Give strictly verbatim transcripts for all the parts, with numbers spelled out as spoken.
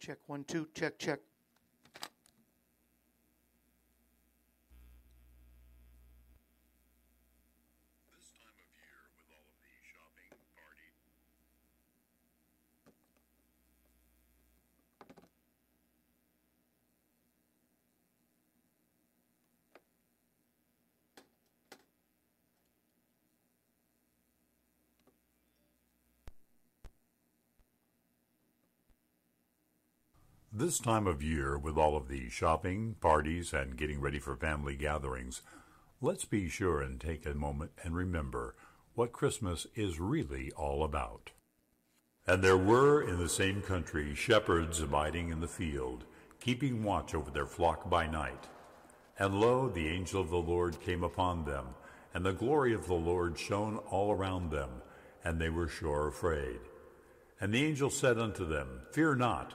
Check one, two, check, check. This time of year, with all of the shopping, parties, and getting ready for family gatherings, let's be sure and take a moment and remember what Christmas is really all about. And there were in the same country shepherds abiding in the field, keeping watch over their flock by night. And lo, the angel of the Lord came upon them, and the glory of the Lord shone all around them, and they were sore afraid. And the angel said unto them, Fear not,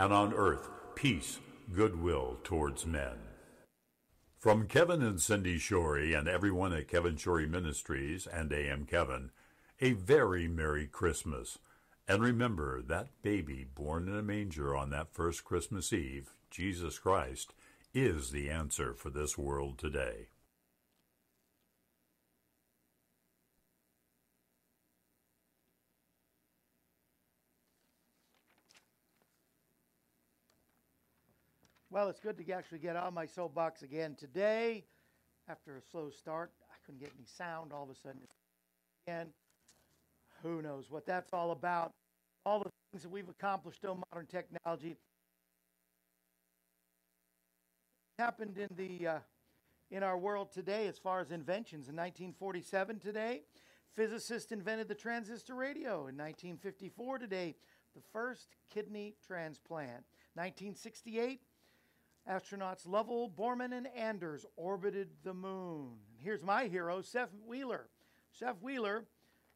and on earth, peace, goodwill towards men. From Kevin and Cindy Shorey and everyone at Kevin Shorey Ministries and A M Kevin, a very Merry Christmas. And remember, that baby born in a manger on that first Christmas Eve, Jesus Christ, is the answer for this world today. Well, it's good to actually get on my soapbox again today. After a slow start, I couldn't get any sound. All of a sudden, again, who knows what that's all about. All the things that we've accomplished on modern technology happened in the uh, in our world today as far as inventions. In nineteen forty-seven today, physicists invented the transistor radio. In nineteen fifty-four today, the first kidney transplant. nineteen sixty-eight. Astronauts Lovell, Borman, and Anders orbited the moon. And here's my hero, Seth Wheeler. Seth Wheeler,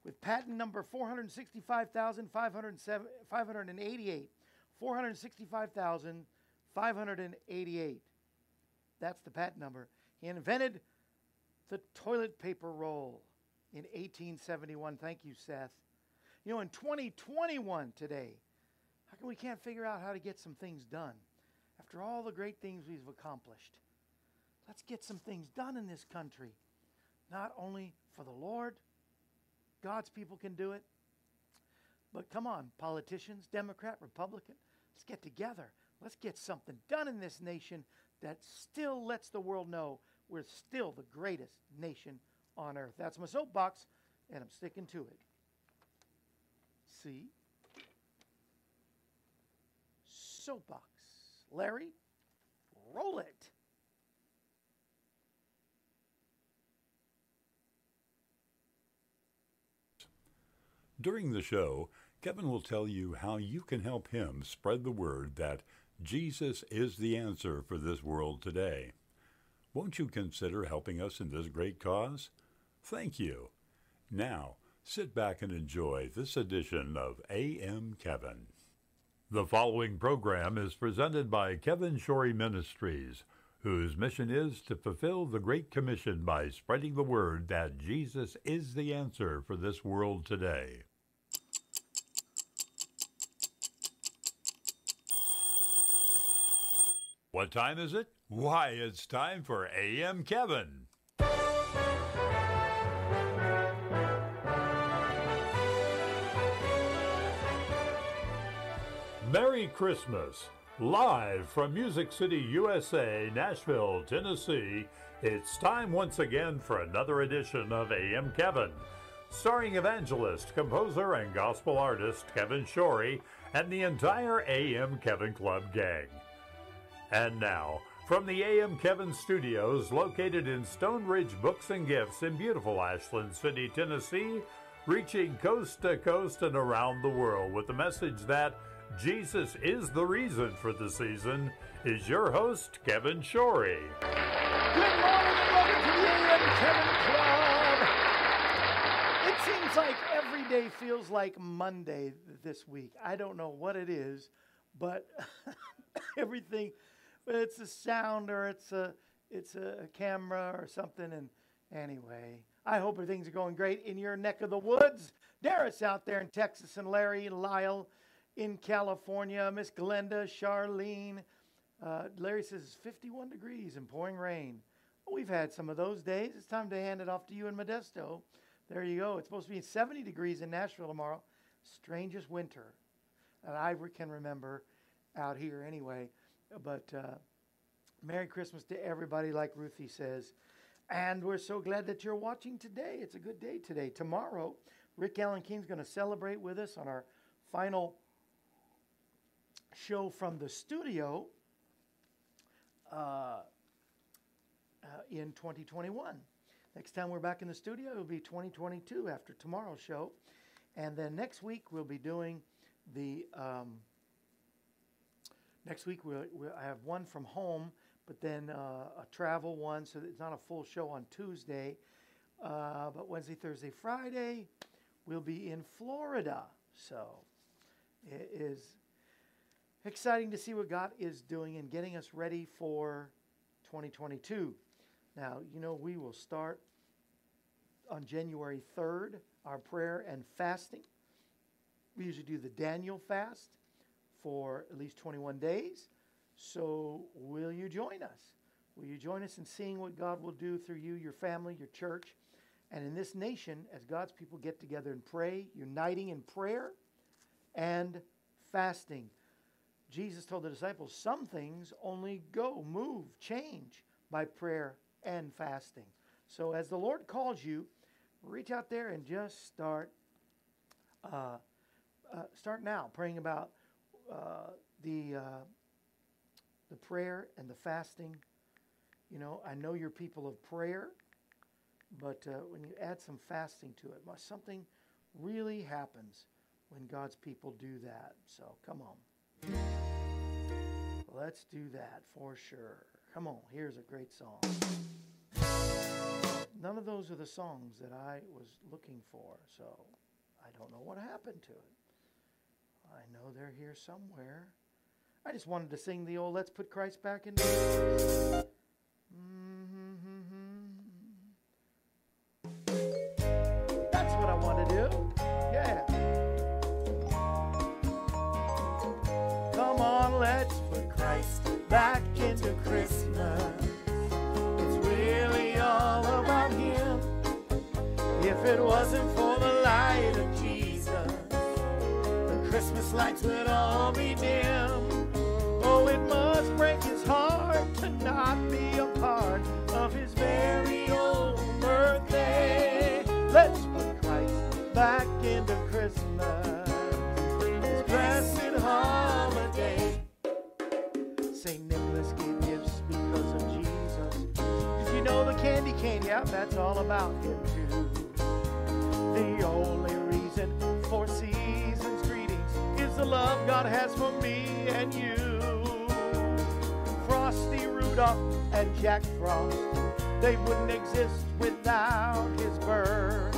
with patent number four hundred sixty-five thousand five hundred eighty-eight. four hundred sixty-five thousand five hundred eighty-eight. That's the patent number. He invented the toilet paper roll in eighteen seventy-one. Thank you, Seth. You know, in twenty twenty-one today, how come we can't figure out how to get some things done? After all the great things we've accomplished, let's get some things done in this country. Not only for the Lord, God's people can do it, but come on, politicians, Democrat, Republican, let's get together. Let's get something done in this nation that still lets the world know we're still the greatest nation on earth. That's my soapbox, and I'm sticking to it. See? Soapbox. Larry, roll it. During the show, Kevin will tell you how you can help him spread the word that Jesus is the answer for this world today. Won't you consider helping us in this great cause? Thank you. Now, sit back and enjoy this edition of A M Kevin. The following program is presented by Kevin Shorey Ministries, whose mission is to fulfill the Great Commission by spreading the word that Jesus is the answer for this world today. What time is it? Why, it's time for A M Kevin. Merry Christmas, live from Music City, U S A, Nashville, Tennessee. It's time once again for another edition of A M Kevin, starring evangelist, composer, and gospel artist Kevin Shorey and the entire A M Kevin Club gang. And now, from the A M Kevin studios located in Stone Ridge Books and Gifts in beautiful Ashland City, Tennessee, reaching coast to coast and around the world with the message that Jesus is the Reason for the Season is your host, Kevin Shorey. Good morning and welcome to the A M Kevin Club. It seems like every day feels like Monday this week. I don't know what it is, but everything, it's a sound or it's a, it's a camera or something. And anyway, I hope things are going great in your neck of the woods. Darius out there in Texas and Larry, Lyle in California, Miss Glenda, Charlene. Uh, Larry says it's fifty-one degrees and pouring rain. Well, we've had some of those days. It's time to hand it off to you in Modesto. There you go. It's supposed to be seventy degrees in Nashville tomorrow. Strangest winter that I can remember out here anyway. But uh, Merry Christmas to everybody, like Ruthie says. And we're so glad that you're watching today. It's a good day today. Tomorrow, Rick Allen King's going to celebrate with us on our final show from the studio uh, uh, in twenty twenty-one. Next time we're back in the studio, it'll be twenty twenty-two after tomorrow's show. And then next week, we'll be doing the, um, next week, we'll, we'll, I have one from home, but then uh, a travel one, so it's not a full show on Tuesday. Uh, but Wednesday, Thursday, Friday, we'll be in Florida. So it is exciting to see what God is doing and getting us ready for twenty twenty-two. Now, you know, we will start on January third, our prayer and fasting. We usually do the Daniel fast for at least twenty-one days. So will you join us? Will you join us in seeing what God will do through you, your family, your church, and in this nation as God's people get together and pray, uniting in prayer and fasting? Jesus told the disciples, some things only go, move, change by prayer and fasting. So as the Lord calls you, reach out there and just start, uh, uh, start now praying about uh, the, uh, the prayer and the fasting. You know, I know you're people of prayer, but uh, when you add some fasting to it, something really happens when God's people do that. So come on. Let's do that for sure. Come on, here's a great song. None of those are the songs that I was looking for, so I don't know what happened to it. I know they're here somewhere. I just wanted to sing the old Let's Put Christ Back in the... That's what I want to do. Yeah. Come on, let's put Christ back into Christmas. It's really all about Him. If it wasn't for the light of Jesus, the Christmas lights would all be dim. Oh, it must break His heart to not be a part of His very own birthday. Let's put Christ back into Christmas, His blessed holiday. Saint Nicholas gave gifts because of Jesus. Did you know the candy cane? Yeah, that's all about Him too. The only reason for season's greetings is the love God has for me and you. Frosty Rudolph and Jack Frost, they wouldn't exist without His birth.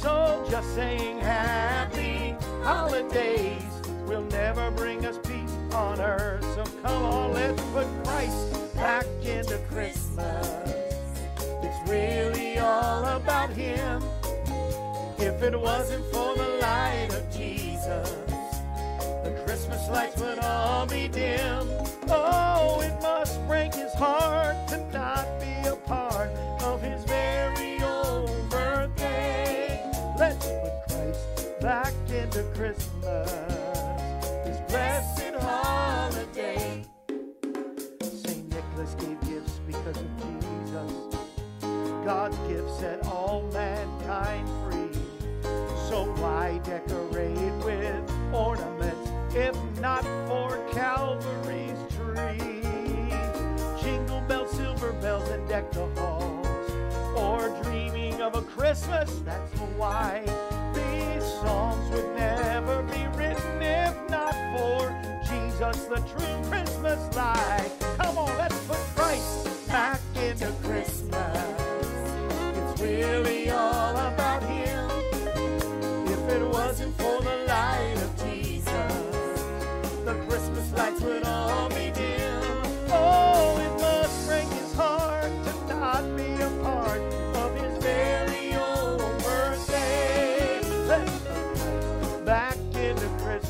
So just saying happy holidays will never bring us peace on earth. So come on, let's put Christ back into Christmas. It's really all about Him. If it wasn't for the light of Jesus, the Christmas lights would all be dim. Oh, it must break His heart to not be a part of His very own birthday. Let's put Christ back into Christmas, His blessed holiday. Saint Nicholas gave gifts because of Jesus. God's gift set all mankind free. So why decorate with ornaments if not for Calvary's tree? Jingle bells, silver bells, and deck the halls, or dreaming of a Christmas that's Hawaii. These songs would never be written if not for What's the true Christmas like? Come on, let's put Christ back into Christmas. It's really all about Him. If it wasn't for the light of Jesus, the Christmas lights would all be dim. Oh, it must break His heart to not be a part of His very own birthday. Let's put back into Christmas.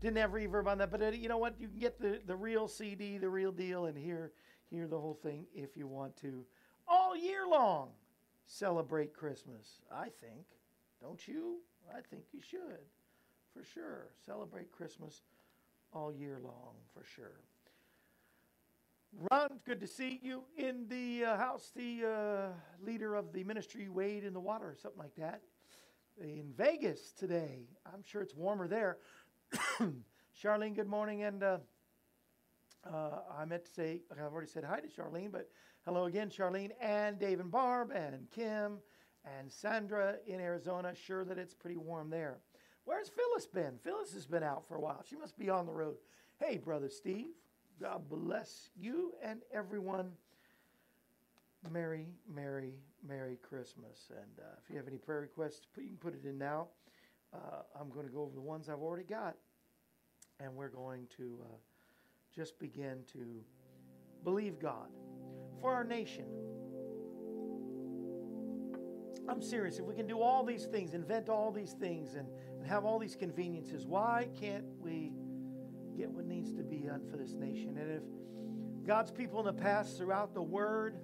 Didn't have reverb on that, but you know what? You can get the, the real C D, the real deal, and hear, hear the whole thing if you want to. All year long, celebrate Christmas, I think. Don't you? I think you should, for sure. Celebrate Christmas all year long, for sure. Ron, good to see you in the uh, house, the uh, leader of the ministry, Wade in the Water, or something like that, in Vegas today. I'm sure it's warmer there. Charlene, good morning, and uh, uh, I meant to say, I've already said hi to Charlene, but hello again, Charlene, and Dave and Barb, and Kim, and Sandra in Arizona. Sure that it's pretty warm there. Where's Phyllis been? Phyllis has been out for a while. She must be on the road. Hey, Brother Steve, God bless you and everyone. Merry, Merry, Merry Christmas, and uh, if you have any prayer requests, you can put it in now. Uh, I'm going to go over the ones I've already got, and we're going to uh, just begin to believe God for our nation. I'm serious. If we can do all these things, invent all these things, and, and have all these conveniences, why can't we get what needs to be done for this nation? And if God's people in the past throughout the Word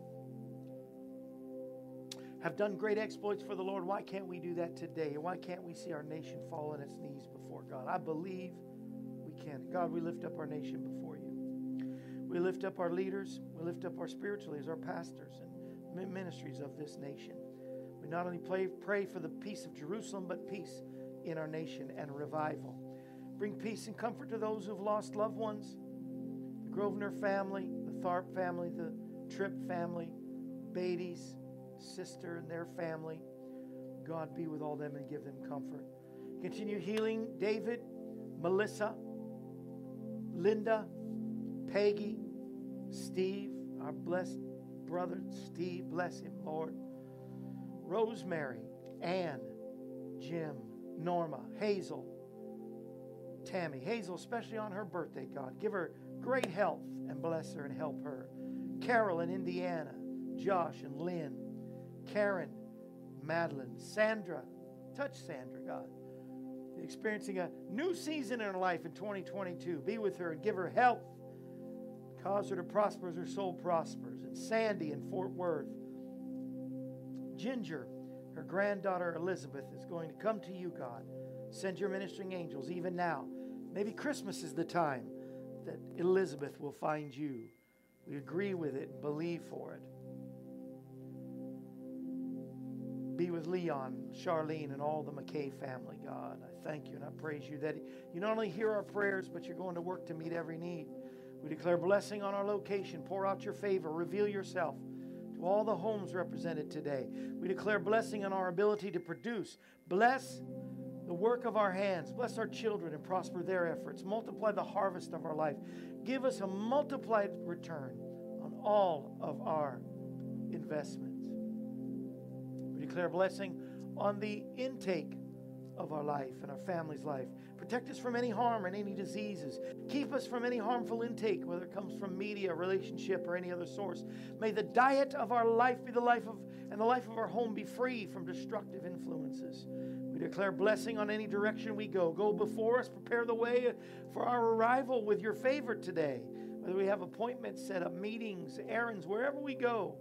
have done great exploits for the Lord, why can't we do that today? And why can't we see our nation fall on its knees before God? I believe we can. God, we lift up our nation before you. We lift up our leaders. We lift up our spiritual leaders, our pastors and ministries of this nation. We not only pray, pray for the peace of Jerusalem, but peace in our nation and revival. Bring peace and comfort to those who've lost loved ones, the Grosvenor family, the Tharp family, the Tripp family, Beatty's sister and their family. God, be with all them and give them comfort. Continue healing David, Melissa, Linda, Peggy, Steve, our blessed brother Steve, bless him, Lord. Rosemary, Ann, Jim, Norma, Hazel, Tammy. Hazel, especially on her birthday, God, give her great health and bless her and help her. Carol in Indiana, Josh and Lynn, Karen, Madeline, Sandra, touch Sandra, God. Experiencing a new season in her life in twenty twenty-two. Be with her and give her health. Cause her to prosper as her soul prospers. And Sandy in Fort Worth. Ginger, her granddaughter Elizabeth, is going to come to you, God. Send your ministering angels even now. Maybe Christmas is the time that Elizabeth will find you. We agree with it, believe for it. Be with Leon, Charlene, and all the McKay family, God. I thank you and I praise you that you not only hear our prayers, but you're going to work to meet every need. We declare blessing on our location. Pour out your favor. Reveal yourself to all the homes represented today. We declare blessing on our ability to produce. Bless the work of our hands. Bless our children and prosper their efforts. Multiply the harvest of our life. Give us a multiplied return on all of our investment. Declare blessing on the intake of our life and our family's life. Protect us from any harm and any diseases. Keep us from any harmful intake, whether it comes from media, relationship, or any other source. May the diet of our life be the life of, and the life of our home be free from destructive influences. We declare blessing on any direction we go. Go before us, prepare the way for our arrival with your favor today. Whether we have appointments set up, meetings, errands, wherever we go,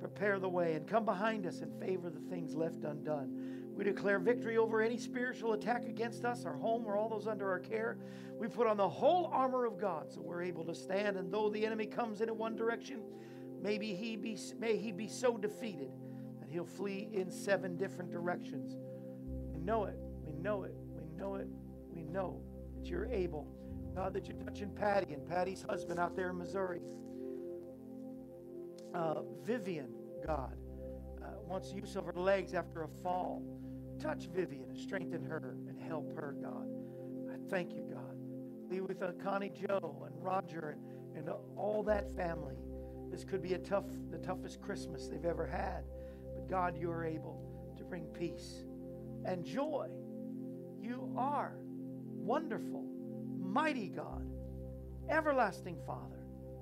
prepare the way and come behind us and favor the things left undone. We declare victory over any spiritual attack against us, our home, or all those under our care. We put on the whole armor of God so we're able to stand. And though the enemy comes in one direction, maybe he be, may he be so defeated that he'll flee in seven different directions. We know it. We know it. We know it. We know that you're able. God, that you're touching Patty and Patty's husband out there in Missouri. Uh, Vivian, God, uh, wants use of her legs after a fall. Touch Vivian and strengthen her and help her, God. I thank you, God. Be with uh, Connie Joe and Roger and, and all that family. This could be a tough, the toughest Christmas they've ever had. But God, you are able to bring peace and joy. You are wonderful, mighty God, everlasting Father,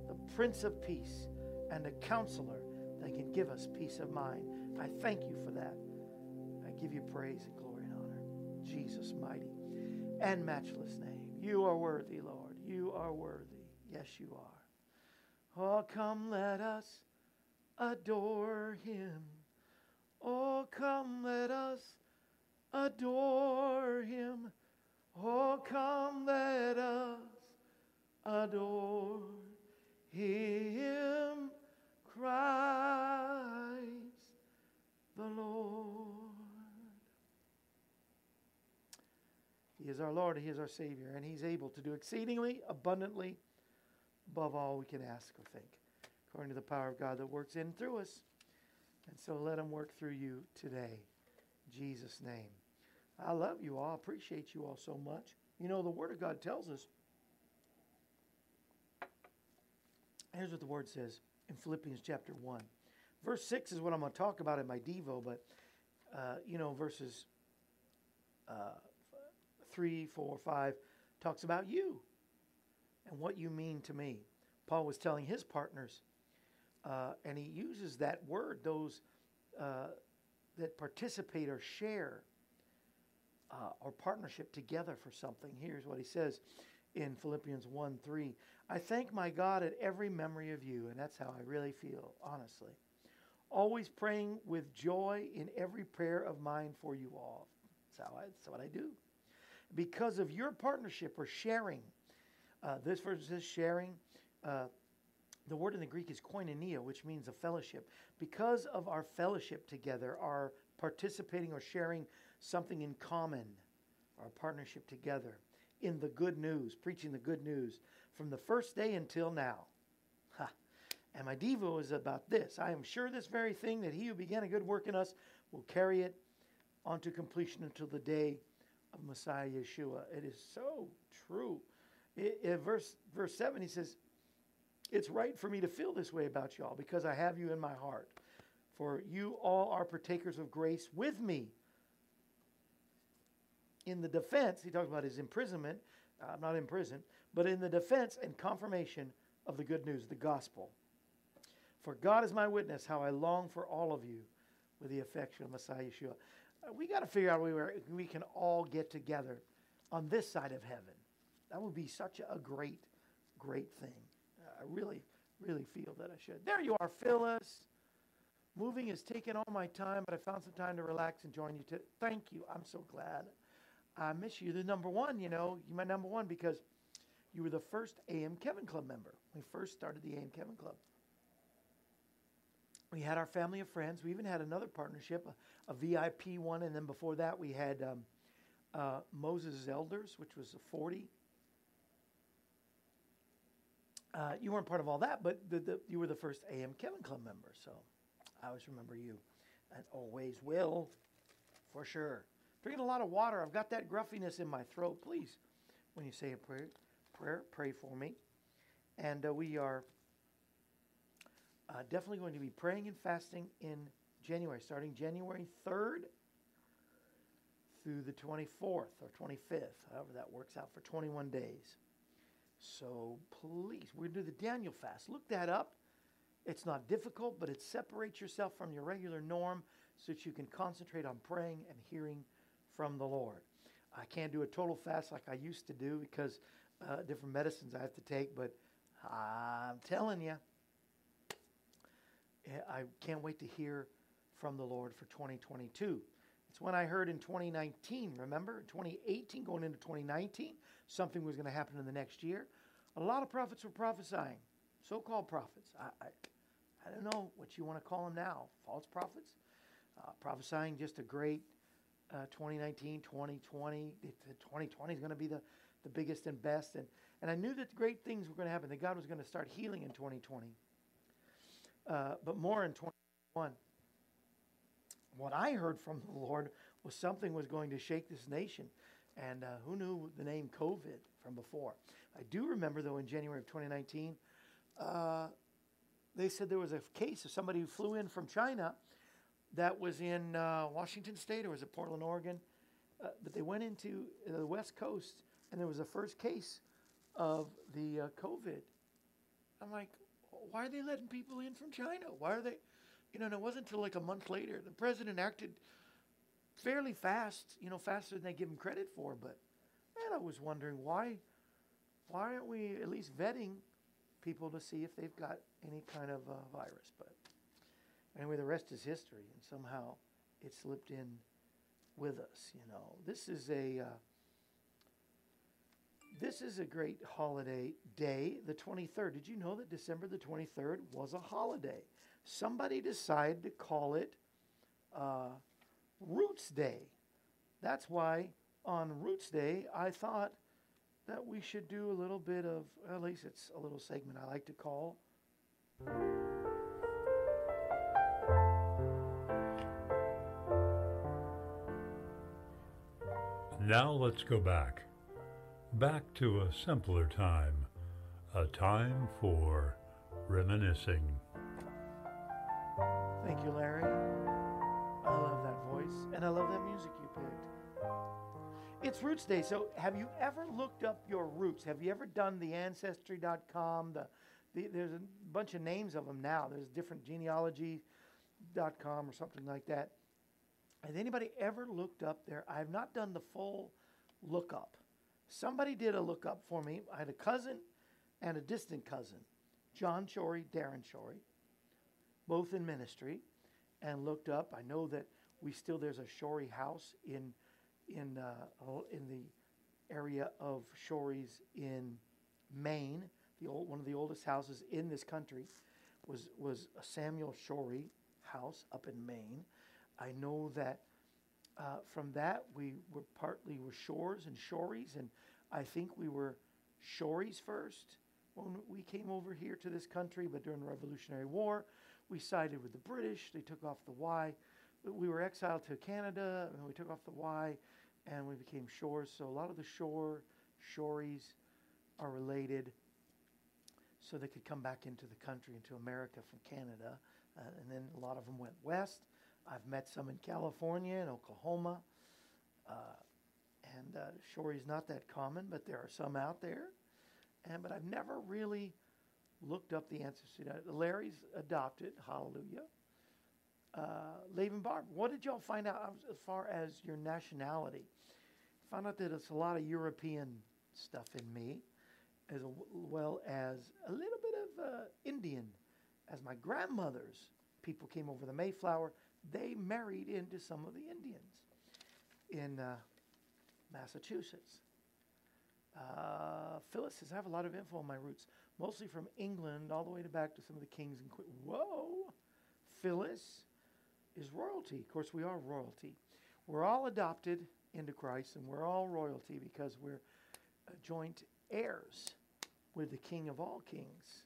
the Prince of Peace, and a counselor that can give us peace of mind. I thank you for that. I give you praise and glory and honor. Jesus' mighty and matchless name. You are worthy, Lord. You are worthy. Yes, you are. Oh, come, let us adore him. Oh, come, let us adore him. Oh, come, let us adore him, Christ the Lord. He is our Lord, he is our Savior, and he's able to do exceedingly, abundantly, above all we can ask or think, according to the power of God that works in through us. And so let him work through you today, in Jesus' name. I love you all. I appreciate you all so much. You know, the Word of God tells us. Here's what the Word says in Philippians chapter one. Verse six is what I'm going to talk about in my Devo, but, uh, you know, verses uh, three, four, five talks about you and what you mean to me. Paul was telling his partners, uh, and he uses that word, those uh, that participate or share Uh, or partnership together for something. Here's what he says in Philippians one three. I thank my God at every memory of you, and that's how I really feel, honestly. Always praying with joy in every prayer of mine for you all. That's, how I, that's what I do. Because of your partnership or sharing, uh, this verse says sharing, uh, the word in the Greek is koinonia, which means a fellowship. Because of our fellowship together, our participating or sharing something in common, our partnership together, in the good news, preaching the good news, from the first day until now. Ha. And my Devo is about this. I am sure this very thing, that he who began a good work in us will carry it onto completion until the day of Messiah Yeshua. It is so true. It, it, verse, verse seven, he says, it's right for me to feel this way about y'all because I have you in my heart. For you all are partakers of grace with me. In the defense, he talks about his imprisonment, uh, not in prison, but in the defense and confirmation of the good news, the gospel. For God is my witness, how I long for all of you with the affection of Messiah Yeshua. Uh, we got to figure out where we can all get together on this side of heaven. That would be such a great, great thing. Uh, I really, really feel that I should. There you are, Phyllis. Moving has taken all my time, but I found some time to relax and join you today. Thank you. I'm so glad. I miss you. The number one, you know, you're my number one because you were the first A M Kevin Club member. We first started the A M Kevin Club. We had our family of friends. We even had another partnership, a, a V I P one, and then before that we had um, uh, Moses' Elders, which was a forty. Uh, you weren't part of all that, but the, the, you were the first A M Kevin Club member, so I always remember you and always will, for sure. Drinking a lot of water. I've got that gruffiness in my throat. Please, when you say a prayer, prayer pray for me. And uh, we are uh, definitely going to be praying and fasting in January, starting January third through the twenty-fourth or twenty-fifth, however that works out, for twenty-one days. So please, we're going to do the Daniel fast. Look that up. It's not difficult, but it separates yourself from your regular norm so that you can concentrate on praying and hearing from the Lord. I can't do a total fast like I used to do because uh, different medicines I have to take, but I'm telling you, I can't wait to hear from the Lord for twenty twenty-two. It's when I heard in twenty nineteen, remember, twenty eighteen going into twenty nineteen, something was going to happen in the next year. A lot of prophets were prophesying, so-called prophets. I, I, I don't know what you want to call them now, false prophets, uh, prophesying just a great uh, twenty nineteen, twenty twenty. twenty twenty is going to be the, the biggest and best. And, and I knew that great things were going to happen, that God was going to start healing in twenty twenty, uh, but more in twenty twenty-one. What I heard from the Lord was something was going to shake this nation. And uh, who knew the name COVID from before? I do remember, though, in January of twenty nineteen, uh, they said there was a case of somebody who flew in from China that was in uh, Washington State, or was it Portland, Oregon? Uh, but they went into the West Coast, and there was a first case of the uh, COVID. I'm like, why are they letting people in from China? Why are they... You know, and it wasn't until like a month later. The president acted fairly fast, you know, faster than they give him credit for. But, man, I was wondering why, why aren't we at least vetting people to see if they've got any kind of uh, virus? But anyway, the rest is history, and somehow it slipped in with us, you know. This is a, uh, this is a great holiday day, the twenty-third. Did you know that December the twenty-third was a holiday? Somebody decided to call it uh, Roots Day. That's why on Roots Day, I thought that we should do a little bit of, well, at least it's a little segment I like to call Now Let's Go Back. Back to a simpler time, a time for reminiscing. Thank you, Larry. I love that voice, and I love that music you picked. It's Roots Day, so have you ever looked up your roots? Have you ever done the Ancestry dot com? The, the, there's a bunch of names of them now. There's different genealogy dot com or something like that. Has anybody ever looked up there? I have not done the full lookup. Somebody did a lookup for me. I had a cousin and a distant cousin, John Shorey, Darren Shorey, both in ministry, and looked up. I know that we still, there's a Shorey house in in uh, in the area of Shorey's in Maine. The old, one of the oldest houses in this country was was a Samuel Shorey house up in Maine. I know that uh, from that we were partly were Shores and Shoreys, and I think we were Shoreys first when we came over here to this country. But during the Revolutionary War, we sided with the British. They took off the Y. We were exiled to Canada, and we took off the Y, and we became Shores. So a lot of the Shore, Shoreys are related, so they could come back into the country, into America from Canada. Uh, and then a lot of them went west. I've met some in California and Oklahoma. Uh, and uh, Shoreys not that common, but there are some out there. And But I've never really... looked up the ancestry. Larry's adopted. Hallelujah. Uh, Laban Barb, what did y'all find out as far as your nationality? Found out that it's a lot of European stuff in me, as well as a little bit of uh, Indian. As my grandmother's people came over the Mayflower, they married into some of the Indians in uh, Massachusetts. Uh, Phyllis says, I have a lot of info on my roots, mostly from England, all the way to back to some of the kings and queens. Whoa! Phyllis is royalty. Of course, we are royalty. We're all adopted into Christ, and we're all royalty because we're uh, joint heirs with the King of all kings,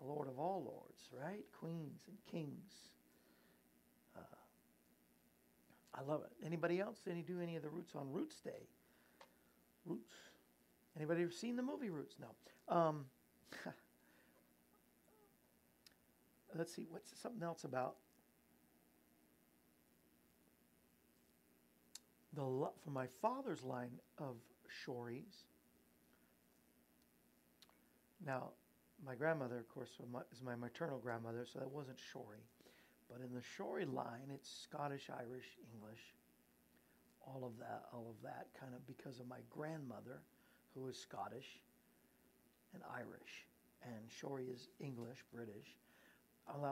the Lord of all lords, right? Queens and kings. Uh, I love it. Anybody else? Any do any of the roots on Roots Day? Roots. Anybody ever seen the movie Roots? No. Um, let's see. What's something else about the lo- from my father's line of Shoreys? Now, my grandmother, of course, was my, is my maternal grandmother, so that wasn't Shorey. But in the Shorey line, it's Scottish, Irish, English, all of that, all of that, kind of because of my grandmother, who is Scottish and Irish, and Shorey is English, British.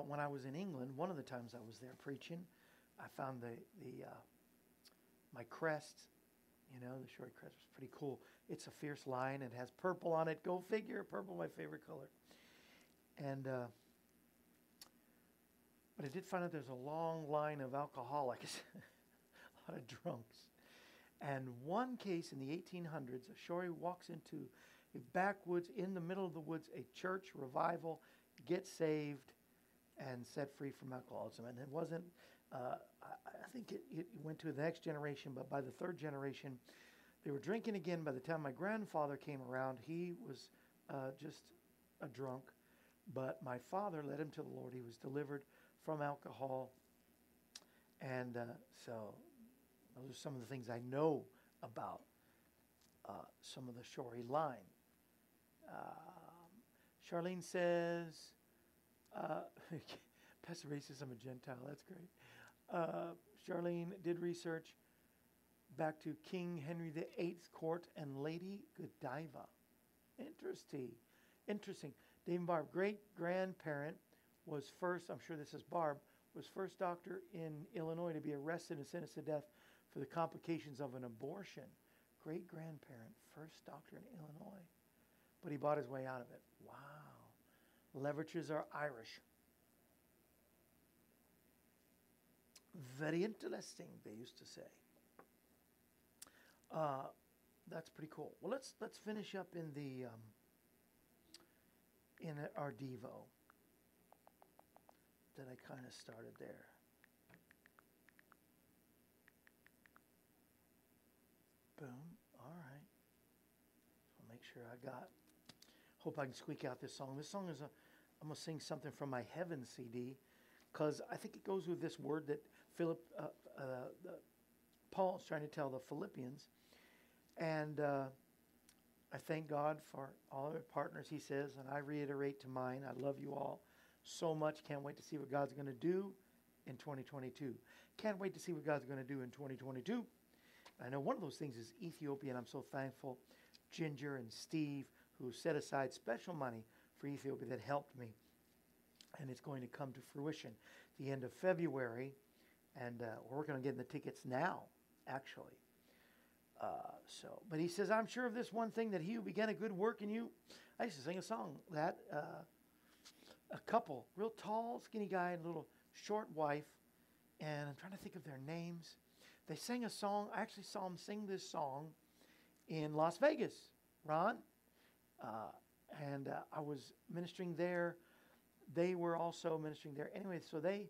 When I was in England, one of the times I was there preaching, I found the the uh, my crest. You know, the short crest was pretty cool. It's a fierce lion. It has purple on it. Go figure. Purple, my favorite color. And, uh, but I did find out there's a long line of alcoholics, a lot of drunks. And one case in the eighteen hundreds, a Shorey walks into a backwoods, in the middle of the woods, a church revival, gets saved, and set free from alcoholism. And it wasn't, uh, I, I think it, it went to the next generation, but by the third generation, they were drinking again. By the time my grandfather came around, he was uh, just a drunk. But my father led him to the Lord. He was delivered from alcohol. And uh, so those are some of the things I know about uh, some of the Shorey line. Um, Charlene says, uh, past racism, I'm a Gentile. That's great. Uh, Charlene did research back to King Henry the eighth's court and Lady Godiva. Interesting. Interesting. Dave and Barb, great-grandparent, was first, I'm sure this is Barb, was first doctor in Illinois to be arrested and sentenced to death for the complications of an abortion. Great-grandparent, first doctor in Illinois. But he bought his way out of it. Wow. Leverages are Irish. Very interesting, they used to say. Uh, that's pretty cool. Well, let's let's finish up in the... Um, in our Devo that I kind of started there. Boom, all right. I'll make sure I got, hope I can squeak out this song. This song is, a, I'm gonna sing something from my Heaven C D because I think it goes with this word that Philip, uh, uh, the, Paul's trying to tell the Philippians. And uh, I thank God for all our partners, he says, and I reiterate to mine, I love you all so much. Can't wait to see what God's going to do in twenty twenty-two. Can't wait to see what God's going to do in twenty twenty-two. I know one of those things is Ethiopia, and I'm so thankful. Ginger and Steve, who set aside special money for Ethiopia that helped me, and it's going to come to fruition the end of February, and uh, we're working on getting the tickets now, actually. Uh, so, but he says, I'm sure of this one thing, that he who began a good work in you. I used to sing a song that uh, a couple, real tall, skinny guy and a little short wife, and I'm trying to think of their names. They sang a song. I actually saw them sing this song in Las Vegas, Ron, uh, and uh, I was ministering there. They were also ministering there. Anyway, so they...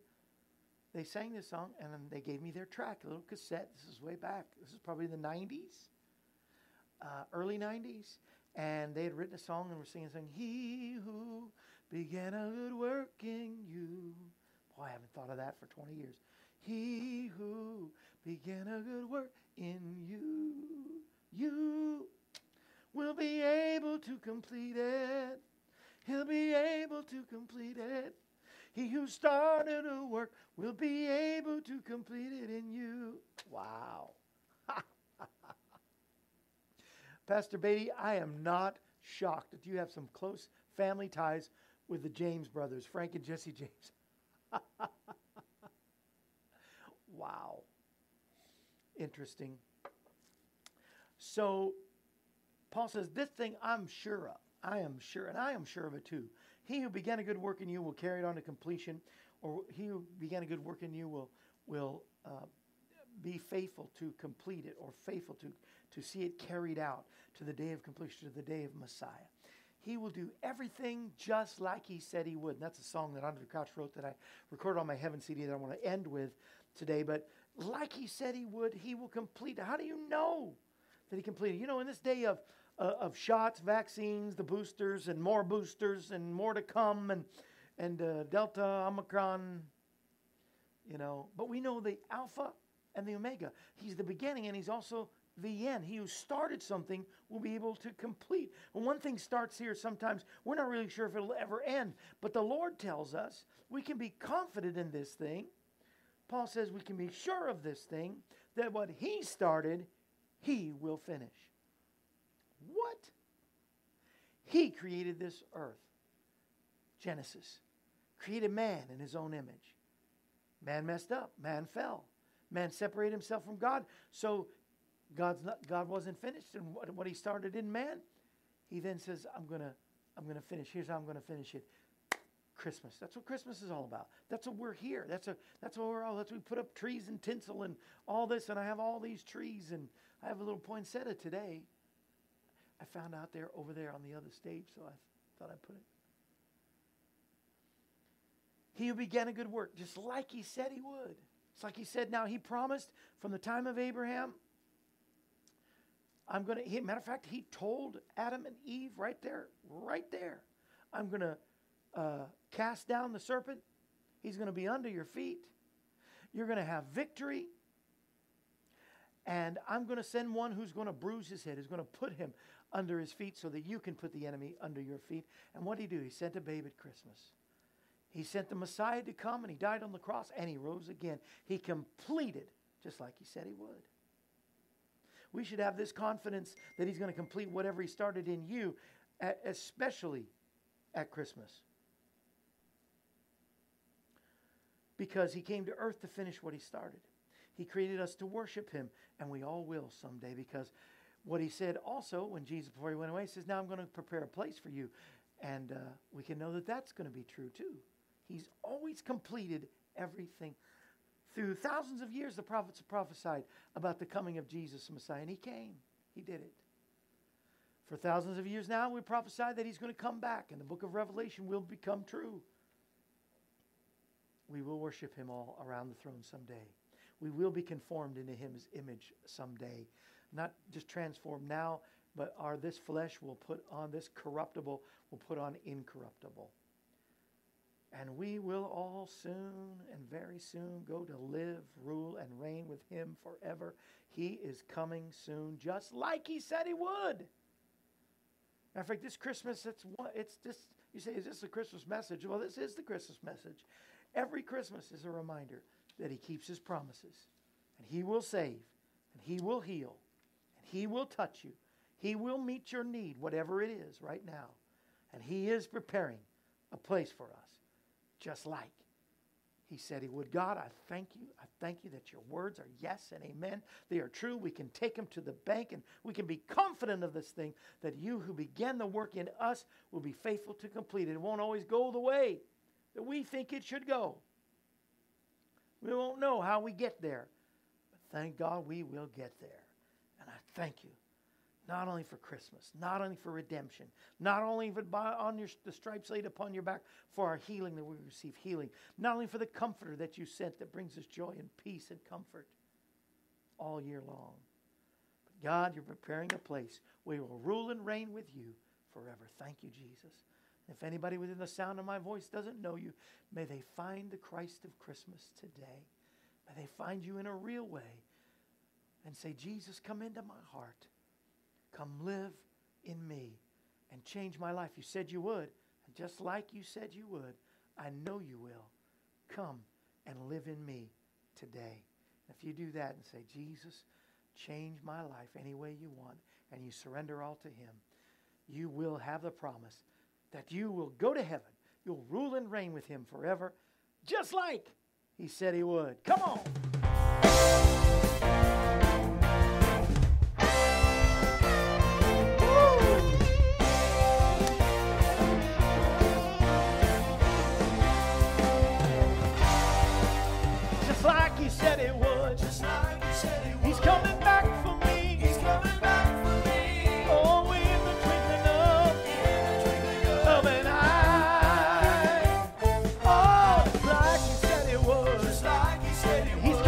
They sang this song, and then they gave me their track, a little cassette. This is way back. This is probably the nineties, uh, early nineties. And they had written a song and were singing a song, He who began a good work in you. Boy, I haven't thought of that for twenty years. He who began a good work in you, you will be able to complete it. He'll be able to complete it. He who started a work will be able to complete it in you. Wow. Pastor Beatty, I am not shocked that you have some close family ties with the James brothers, Frank and Jesse James. Wow. Interesting. So Paul says, this thing I'm sure of. I am sure, and I am sure of it too. He who began a good work in you will carry it on to completion, or he who began a good work in you will will uh, be faithful to complete it, or faithful to, to see it carried out to the day of completion, to the day of Messiah. He will do everything just like he said he would. And that's a song that Andre Crouch wrote that I recorded on my Heaven C D that I want to end with today. But like he said he would, he will complete it. How do you know that he completed it? You know, in this day of Uh, of shots, vaccines, the boosters, and more boosters, and more to come, and and uh, Delta, Omicron, you know. But we know the Alpha and the Omega. He's the beginning, and he's also the end. He who started something will be able to complete. When one thing starts here, sometimes we're not really sure if it'll ever end. But the Lord tells us we can be confident in this thing. Paul says we can be sure of this thing, that what he started, he will finish. What? He created this earth. Genesis. Created man in his own image. Man messed up. Man fell. Man separated himself from God. So God's not, God wasn't finished in what, what he started in man. He then says, I'm going to I'm going to finish. Here's how I'm going to finish it. Christmas. That's what Christmas is all about. That's what we're here. That's a that's what we're all. That's we put up trees and tinsel and all this. And I have all these trees, and I have a little poinsettia today. I found out there over there on the other stage, so I thought I'd put it. He who began a good work, just like he said he would. It's like he said. Now he promised from the time of Abraham. I'm gonna. He, matter of fact, he told Adam and Eve right there, right there. I'm gonna. Uh, cast down the serpent. He's going to be under your feet. You're going to have victory. And I'm going to send one who's going to bruise his head, who's going to put him under his feet so that you can put the enemy under your feet. And what did he do? He sent a babe at Christmas. He sent the Messiah to come, and he died on the cross, and he rose again. He completed just like he said he would. We should have this confidence that he's going to complete whatever he started in you, especially at Christmas. Because he came to earth to finish what he started. He created us to worship him, and we all will someday, because what he said also when Jesus, before he went away, he says, now I'm going to prepare a place for you. And uh, we can know that that's going to be true too. He's always completed everything. Through thousands of years, the prophets have prophesied about the coming of Jesus the Messiah, and he came. He did it. For thousands of years now, we prophesied that he's going to come back, and the book of Revelation will become true. We will worship him all around the throne someday. We will be conformed into his image someday. Not just transformed now, but our this flesh will put on, this corruptible will put on incorruptible. And we will all soon and very soon go to live, rule, and reign with him forever. He is coming soon, just like he said he would. Matter of fact, this Christmas, it's, it's just, you say, is this the Christmas message? Well, this is the Christmas message. Every Christmas is a reminder that he keeps his promises, and he will save, and he will heal, and he will touch you. He will meet your need, whatever it is right now, and he is preparing a place for us, just like he said he would. God, I thank you. I thank you that your words are yes and amen. They are true. We can take them to the bank, and we can be confident of this thing, that you who began the work in us will be faithful to complete it. It won't always go the way that we think it should go. We won't know how we get there, but thank God we will get there. And I thank you, not only for Christmas, not only for redemption, not only for on your, the stripes laid upon your back, for our healing, that we receive healing, not only for the comforter that you sent that brings us joy and peace and comfort all year long. But God, you're preparing a place where we will rule and reign with you forever. Thank you, Jesus. If anybody within the sound of my voice doesn't know you, may they find the Christ of Christmas today. May they find you in a real way and say, Jesus, come into my heart. Come live in me and change my life. You said you would. And just like you said you would, I know you will. Come and live in me today. And if you do that and say, Jesus, change my life any way you want, and you surrender all to him, you will have the promise that you will go to heaven. You'll rule and reign with him forever, just like he said he would. Come on. Woo! Just like he said he would. Just like he said he would. He's coming back for me. He's coming back for me. Oh, we and I, oh, like he said it was, just like he said it was. He's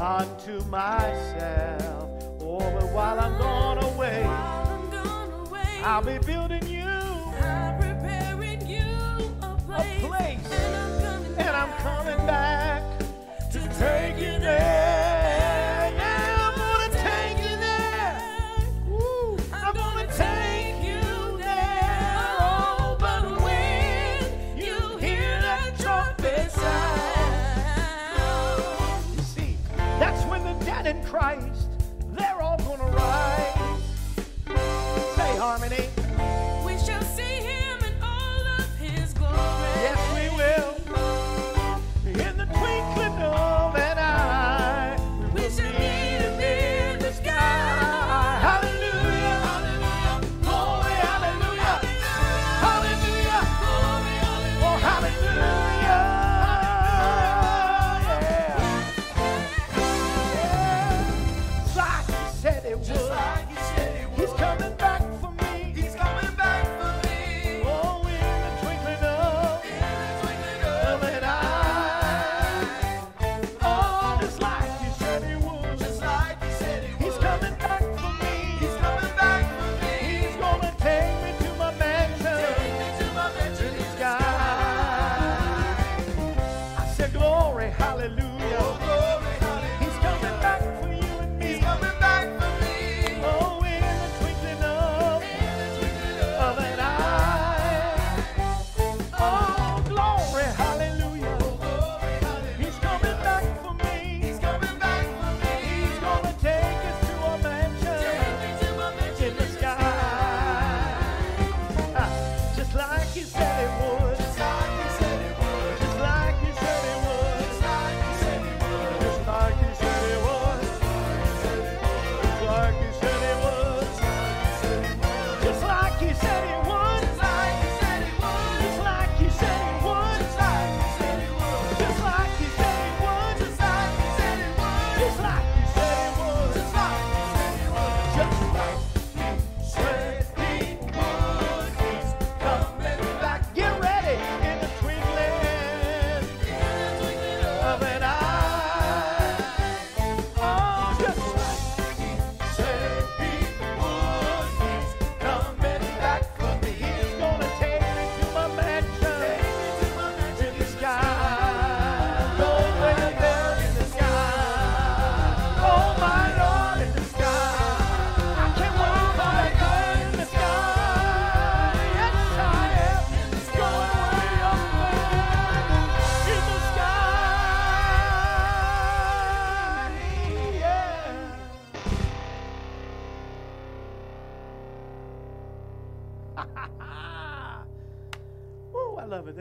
unto myself. Oh, but while I'm gone away, I'm gone away I'll be building you, I'm preparing you a place, a place. And, I'm and I'm coming back to, to take, take you there. there. Yeah, I'm gonna take you there. Ooh, I'm, I'm gonna, gonna take, take you there. Oh, but when you hear that trumpet sound, you see, that's when the dead in Christ.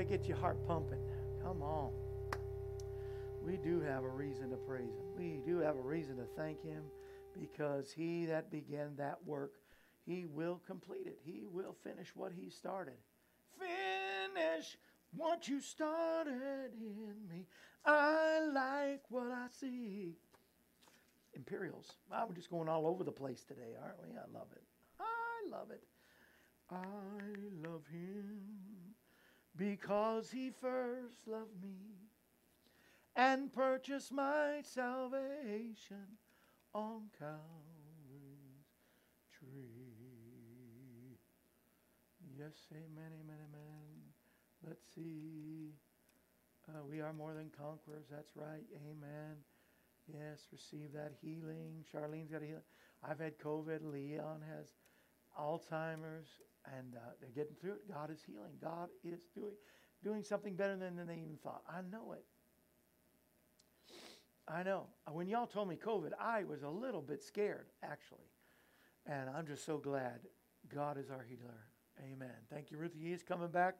Get your heart pumping. Come on. We do have a reason to praise him. We do have a reason to thank him, because he that began that work, he will complete it. He will finish what he started. Finish what you started in me. I like what I see. Imperials. Wow, we're just going all over the place today, aren't we? I love it. I love it. I love him, because he first loved me and purchased my salvation on Calvary's tree. Yes, amen, amen, amen. Let's see. Uh, we are more than conquerors. That's right. Amen. Yes, receive that healing. Charlene's got a healing. I've had COVID. Leon has Alzheimer's. And uh, they're getting through it. God is healing. God is doing doing something better than, than they even thought. I know it. I know. When y'all told me COVID, I was a little bit scared, actually. And I'm just so glad God is our healer. Amen. Thank you, Ruthie. He is coming back.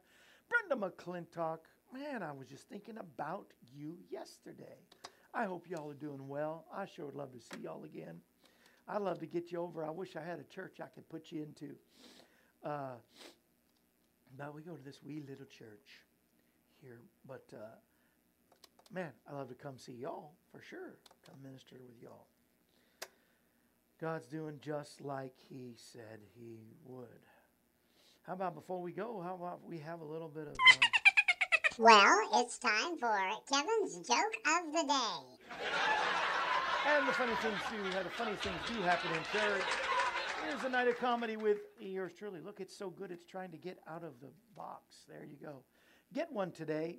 Brenda McClintock. Man, I was just thinking about you yesterday. I hope y'all are doing well. I sure would love to see y'all again. I'd love to get you over. I wish I had a church I could put you into. Uh, now we go to this wee little church here, but uh, man, I love to come see y'all for sure. Come minister with y'all. God's doing just like He said He would. How about before we go? How about we have a little bit of? Uh... Well, it's time for Kevin's joke of the day. And the funny things do, the funny things do happen in church. Here's a night of comedy with yours truly. Look, it's so good, it's trying to get out of the box. There you go. Get one today.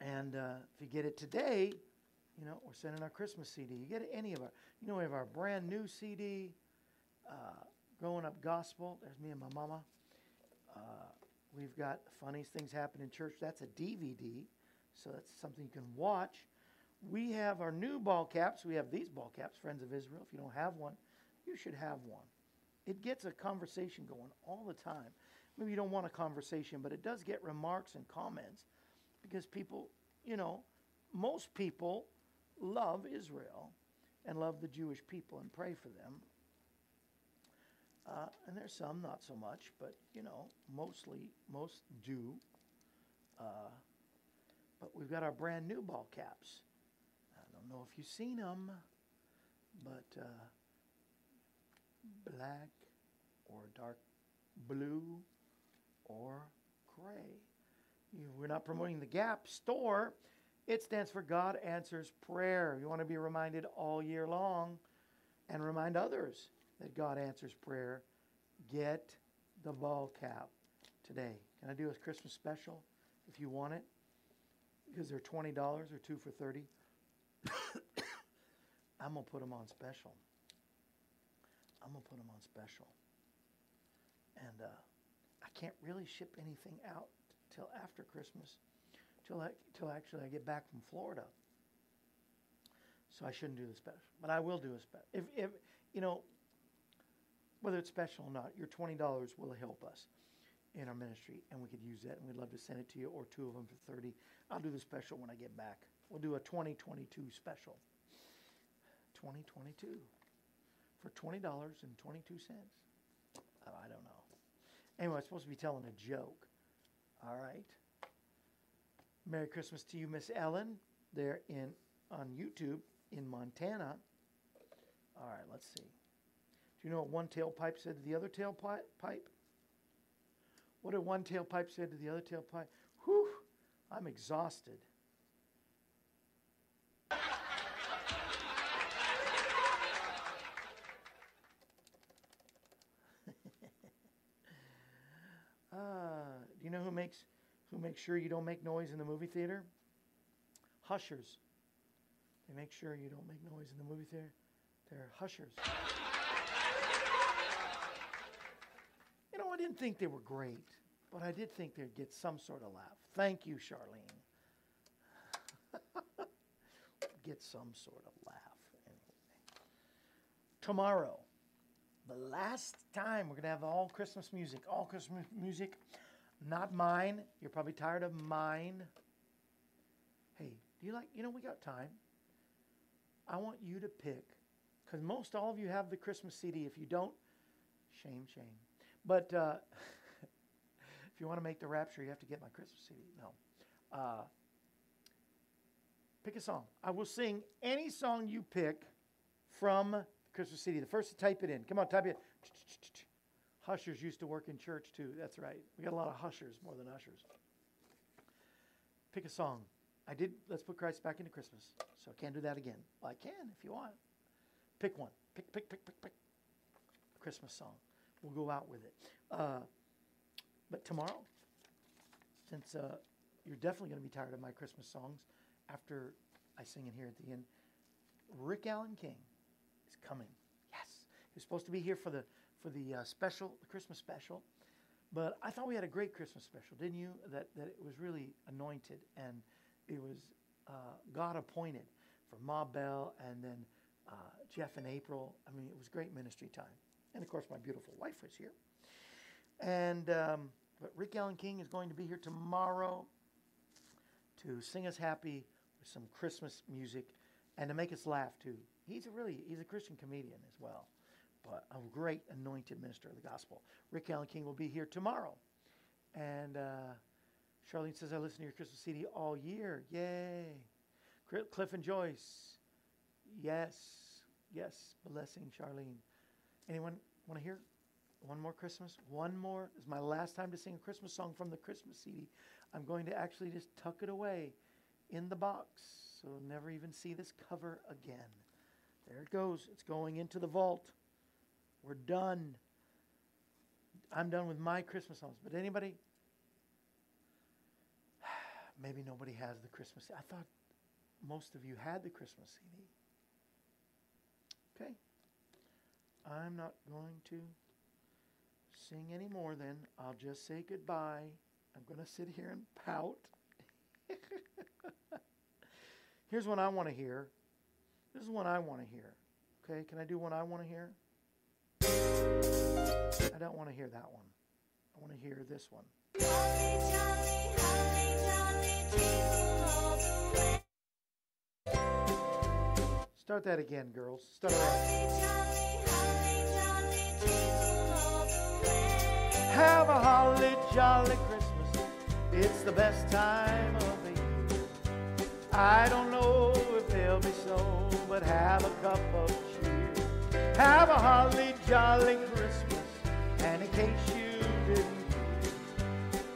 And uh, if you get it today, you know, we're sending our Christmas C D. You get any of our, you know, we have our brand new C D, uh, Growing Up Gospel. There's me and my mama. Uh, we've got Funny Things Happen in Church. That's a D V D, so that's something you can watch. We have our new ball caps. We have these ball caps, Friends of Israel. If you don't have one, you should have one. It gets a conversation going all the time. Maybe you don't want a conversation, but it does get remarks and comments because people, you know, most people love Israel and love the Jewish people and pray for them. Uh, and there's some not so much, but, you know, mostly, most do. Uh, but we've got our brand new ball caps. I don't know if you've seen them, but uh, black or dark blue or gray. You, we're not promoting the Gap store. It stands for God Answers Prayer. You want to be reminded all year long and remind others that God answers prayer. Get the ball cap today. Can I do a Christmas special if you want it? Because they're twenty dollars or two for thirty dollars. I'm going to put them on special. I'm going to put them on special. And uh, I can't really ship anything out till after Christmas, till I, till actually I get back from Florida. So I shouldn't do the special. But I will do a special. If, if, you know, whether it's special or not, your twenty dollars will help us in our ministry, and we could use that, and we'd love to send it to you, or two of them for thirty dollars. I'll do the special when I get back. We'll do a twenty twenty-two special. twenty twenty-two for twenty dollars and twenty-two cents. Oh, I don't know. Anyway, I'm supposed to be telling a joke. All right. Merry Christmas to you, Miss Ellen, there in on YouTube in Montana. All right, let's see. Do you know what one tailpipe said to the other tailpipe? What did one tailpipe say to the other tailpipe? Whew, I'm exhausted. uh, do you know who makes who makes sure you don't make noise in the movie theater? Hushers. They make sure you don't make noise in the movie theater. They're hushers. I didn't think they were great, but I did think they'd get some sort of laugh. Thank you, Charlene. Get some sort of laugh. Anyway. Tomorrow, the last time we're going to have all Christmas music. All Christmas music, not mine. You're probably tired of mine. Hey, do you like, you know, we got time. I want you to pick, because most all of you have the Christmas C D. If you don't, shame, shame. But uh, if you want to make the rapture, you have to get my Christmas C D. No. Uh, pick a song. I will sing any song you pick from the Christmas C D. The first to type it in. Come on, type it in. Hushers used to work in church, too. That's right. We got a lot of hushers, more than ushers. Pick a song. I did. Let's put Christ back into Christmas. So I can't do that again. Well, I can if you want. Pick one. Pick, pick, pick, pick, pick. A Christmas song. We'll go out with it. Uh, but tomorrow, since uh, you're definitely going to be tired of my Christmas songs after I sing in here at the end, Rick Allen King is coming. Yes. He was supposed to be here for the for the uh, special, the Christmas special. But I thought we had a great Christmas special, didn't you? That, that it was really anointed and it was uh, God appointed for Ma Bell and then uh, Jeff and April. I mean, it was great ministry time. And, of course, my beautiful wife was here. And um, but Rick Allen King is going to be here tomorrow to sing us happy with some Christmas music and to make us laugh, too. He's a really, he's a Christian comedian as well, but a great anointed minister of the gospel. Rick Allen King will be here tomorrow. And uh, Charlene says, I listen to your Christmas C D all year. Yay. Cliff and Joyce. Yes. Yes. Blessing, Charlene. Anyone want to hear one more Christmas? One more. This is my last time to sing a Christmas song from the Christmas C D. I'm going to actually just tuck it away in the box. So we'll never even see this cover again. There it goes. It's going into the vault. We're done. I'm done with my Christmas songs. But anybody? Maybe nobody has the Christmas. I thought most of you had the Christmas C D. Okay. I'm not going to sing anymore then. I'll just say goodbye. I'm going to sit here and pout. Here's one I want to hear. This is one I want to hear. Okay, can I do one I want to hear? I don't want to hear that one. I want to hear this one. Jolly, jolly, holly, jolly, Jesus all the way. Start that again, girls. Start jolly, that. Jolly, holly, jolly, Jesus all the way. Have a holly, jolly Christmas. It's the best time of the year. I don't know if there'll be snow, but have a cup of cheer. Have a holly, jolly Christmas. And in case you didn't hear,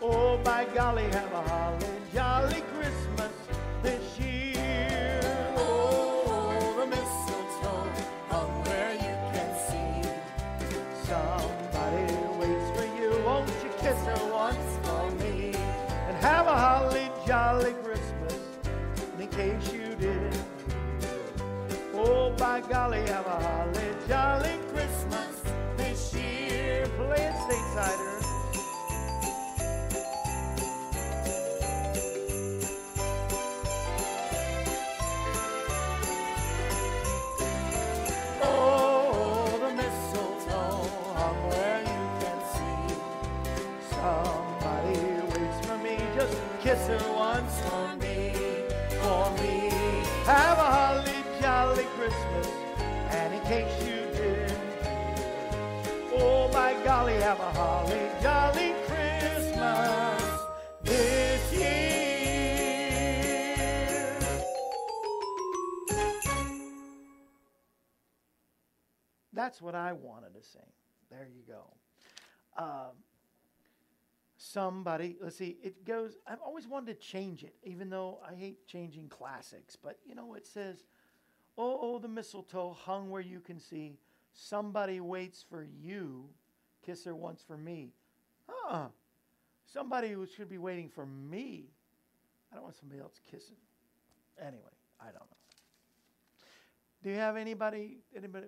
oh by golly, have a holly jolly Christmas this year. Oh, the mistletoe hung where you can see. Somebody waits for you. Won't you kiss her once for me? And have a holly jolly Christmas. And in case you didn't hear, oh by golly, have a holly jolly Christmas. Play it statesider. Oh, the mistletoe hung where you can see. Somebody waits for me. Just kiss her once for me, for me. Have a holly jolly Christmas, and in case you. Oh, my golly, have a holly jolly Christmas this year. That's what I wanted to sing. There you go. Um, somebody, let's see, it goes, I've always wanted to change it, even though I hate changing classics. But, you know, it says, oh, oh, the mistletoe hung where you can see. Somebody waits for you. Kiss her once for me. Uh-uh. Somebody who should be waiting for me. I don't want somebody else kissing. Anyway, I don't know. Do you have anybody? Anybody?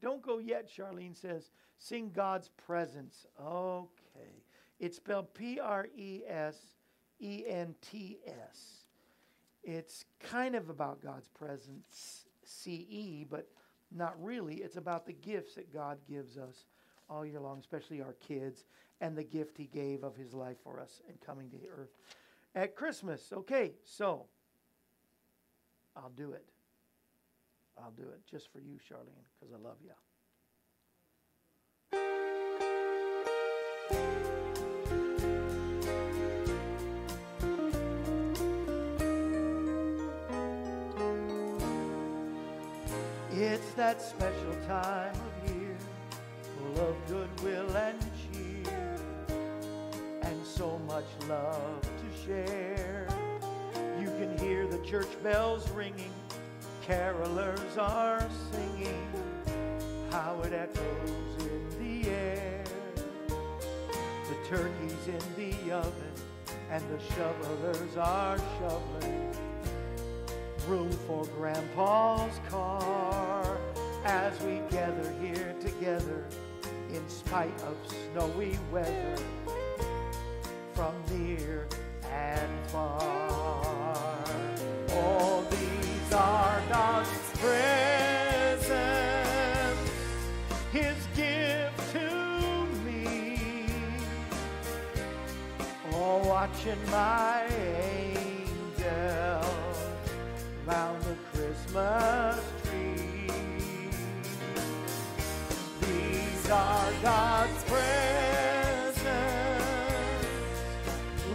Don't go yet, Charlene says. Sing God's presence. Okay. It's spelled P R E S E N T S. It's kind of about God's presence, C E, but not really. It's about the gifts that God gives us all year long, especially our kids, and the gift he gave of his life for us and coming to the earth at Christmas. Okay, so I'll do it. I'll do it just for you, Charlene, because I love you. It's that special time of year, full of goodwill and cheer, and so much love to share. You can hear the church bells ringing, carolers are singing, how it echoes in the air. The turkey's in the oven, and the shovelers are shoveling, room for Grandpa's car as we gather here together in spite of snowy weather from near and far. All these are God's presents, his gift to me. Oh, watching my angel round the Christmas tree. These are God's presents.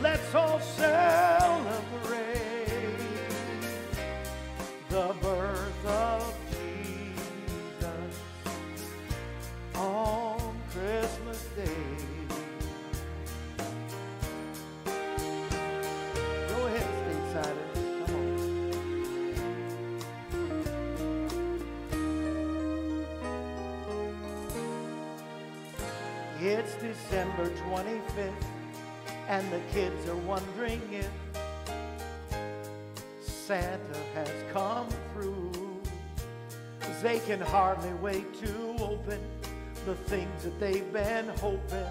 Let's all celebrate the birth of Jesus on Christmas Day. it's December twenty-fifth, and the kids are wondering if Santa has come through. They can hardly wait to open the things that they've been hoping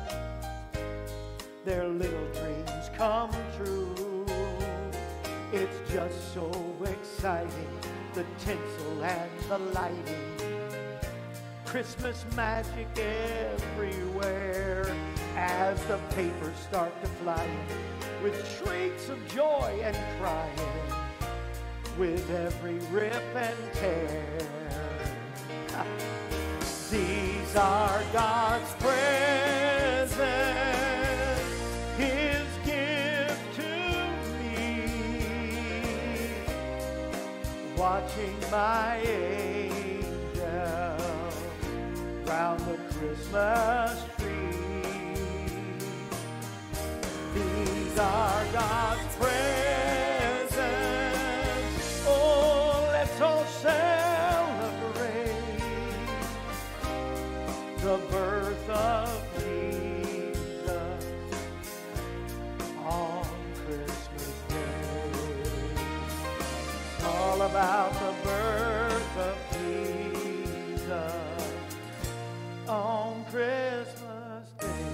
their little dreams come true. It's just so exciting, the tinsel and the lighting, Christmas magic everywhere, as the papers start to fly in, with shrieks of joy and crying, with every rip and tear. These are God's presents, His gift to me. Watching my angel round the Christmas tree. These are God's presents. The birth of Jesus on Christmas Day. It's all about the birth of Jesus on Christmas Day.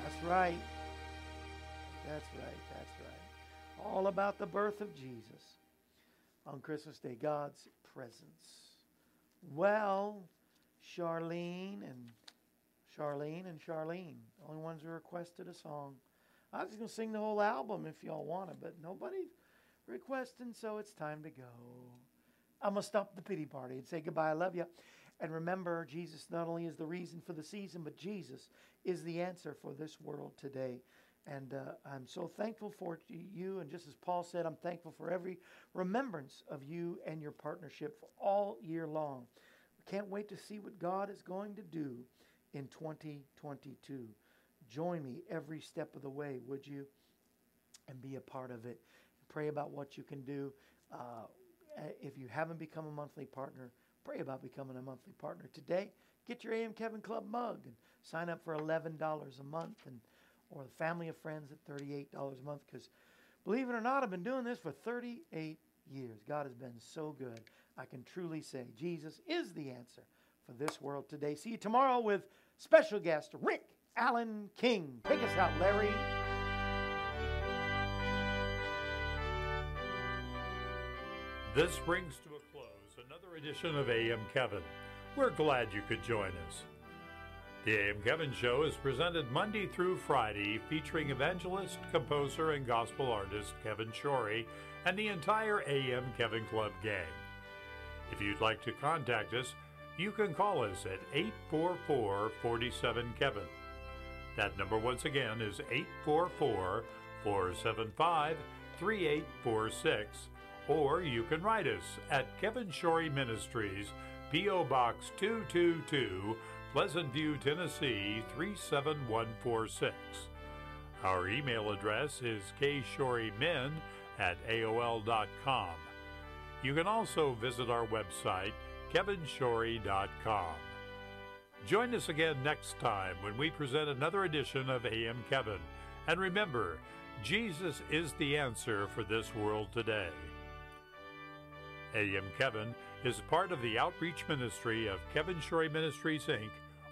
That's right. That's right. That's right. All about the birth of Jesus. On Christmas Day, God's presence. Well, Charlene and Charlene and Charlene, the only ones who requested a song. I was just going to sing the whole album if y'all want it, but nobody's requesting, so it's time to go. I'm going to stop the pity party and say goodbye. I love you. And remember, Jesus not only is the reason for the season, but Jesus is the answer for this world today. And uh, I'm so thankful for you. And just as Paul said, I'm thankful for every remembrance of you and your partnership for all year long. We can't wait to see what God is going to do in twenty twenty-two. Join me every step of the way, would you? And be a part of it. Pray about what you can do. Uh, if you haven't become a monthly partner, pray about becoming a monthly partner today. Get your A M Kevin Club mug and sign up for eleven dollars a month, and or the family of friends at thirty-eight dollars a month, because believe it or not, I've been doing this for thirty-eight years. God has been so good. I can truly say Jesus is the answer for this world today. See you tomorrow with special guest Rick Allen King. Take us out, Larry. This brings to a close another edition of A M Kevin. We're glad you could join us. The A M Kevin Show is presented Monday through Friday, featuring evangelist, composer, and gospel artist Kevin Shorey and the entire A M Kevin Club gang. If you'd like to contact us, you can call us at eight four four, four seven, Kevin. That number once again is eight four four, four seven five, three eight four six, or you can write us at Kevin Shorey Ministries, P O Box two two two, Pleasant View, Tennessee, three seven one four six. Our email address is k shorey men at a o l dot com. You can also visit our website, kevin shorey dot com. Join us again next time when we present another edition of A M Kevin. And remember, Jesus is the answer for this world today. A M Kevin is part of the outreach ministry of Kevin Shorey Ministries, Incorporated,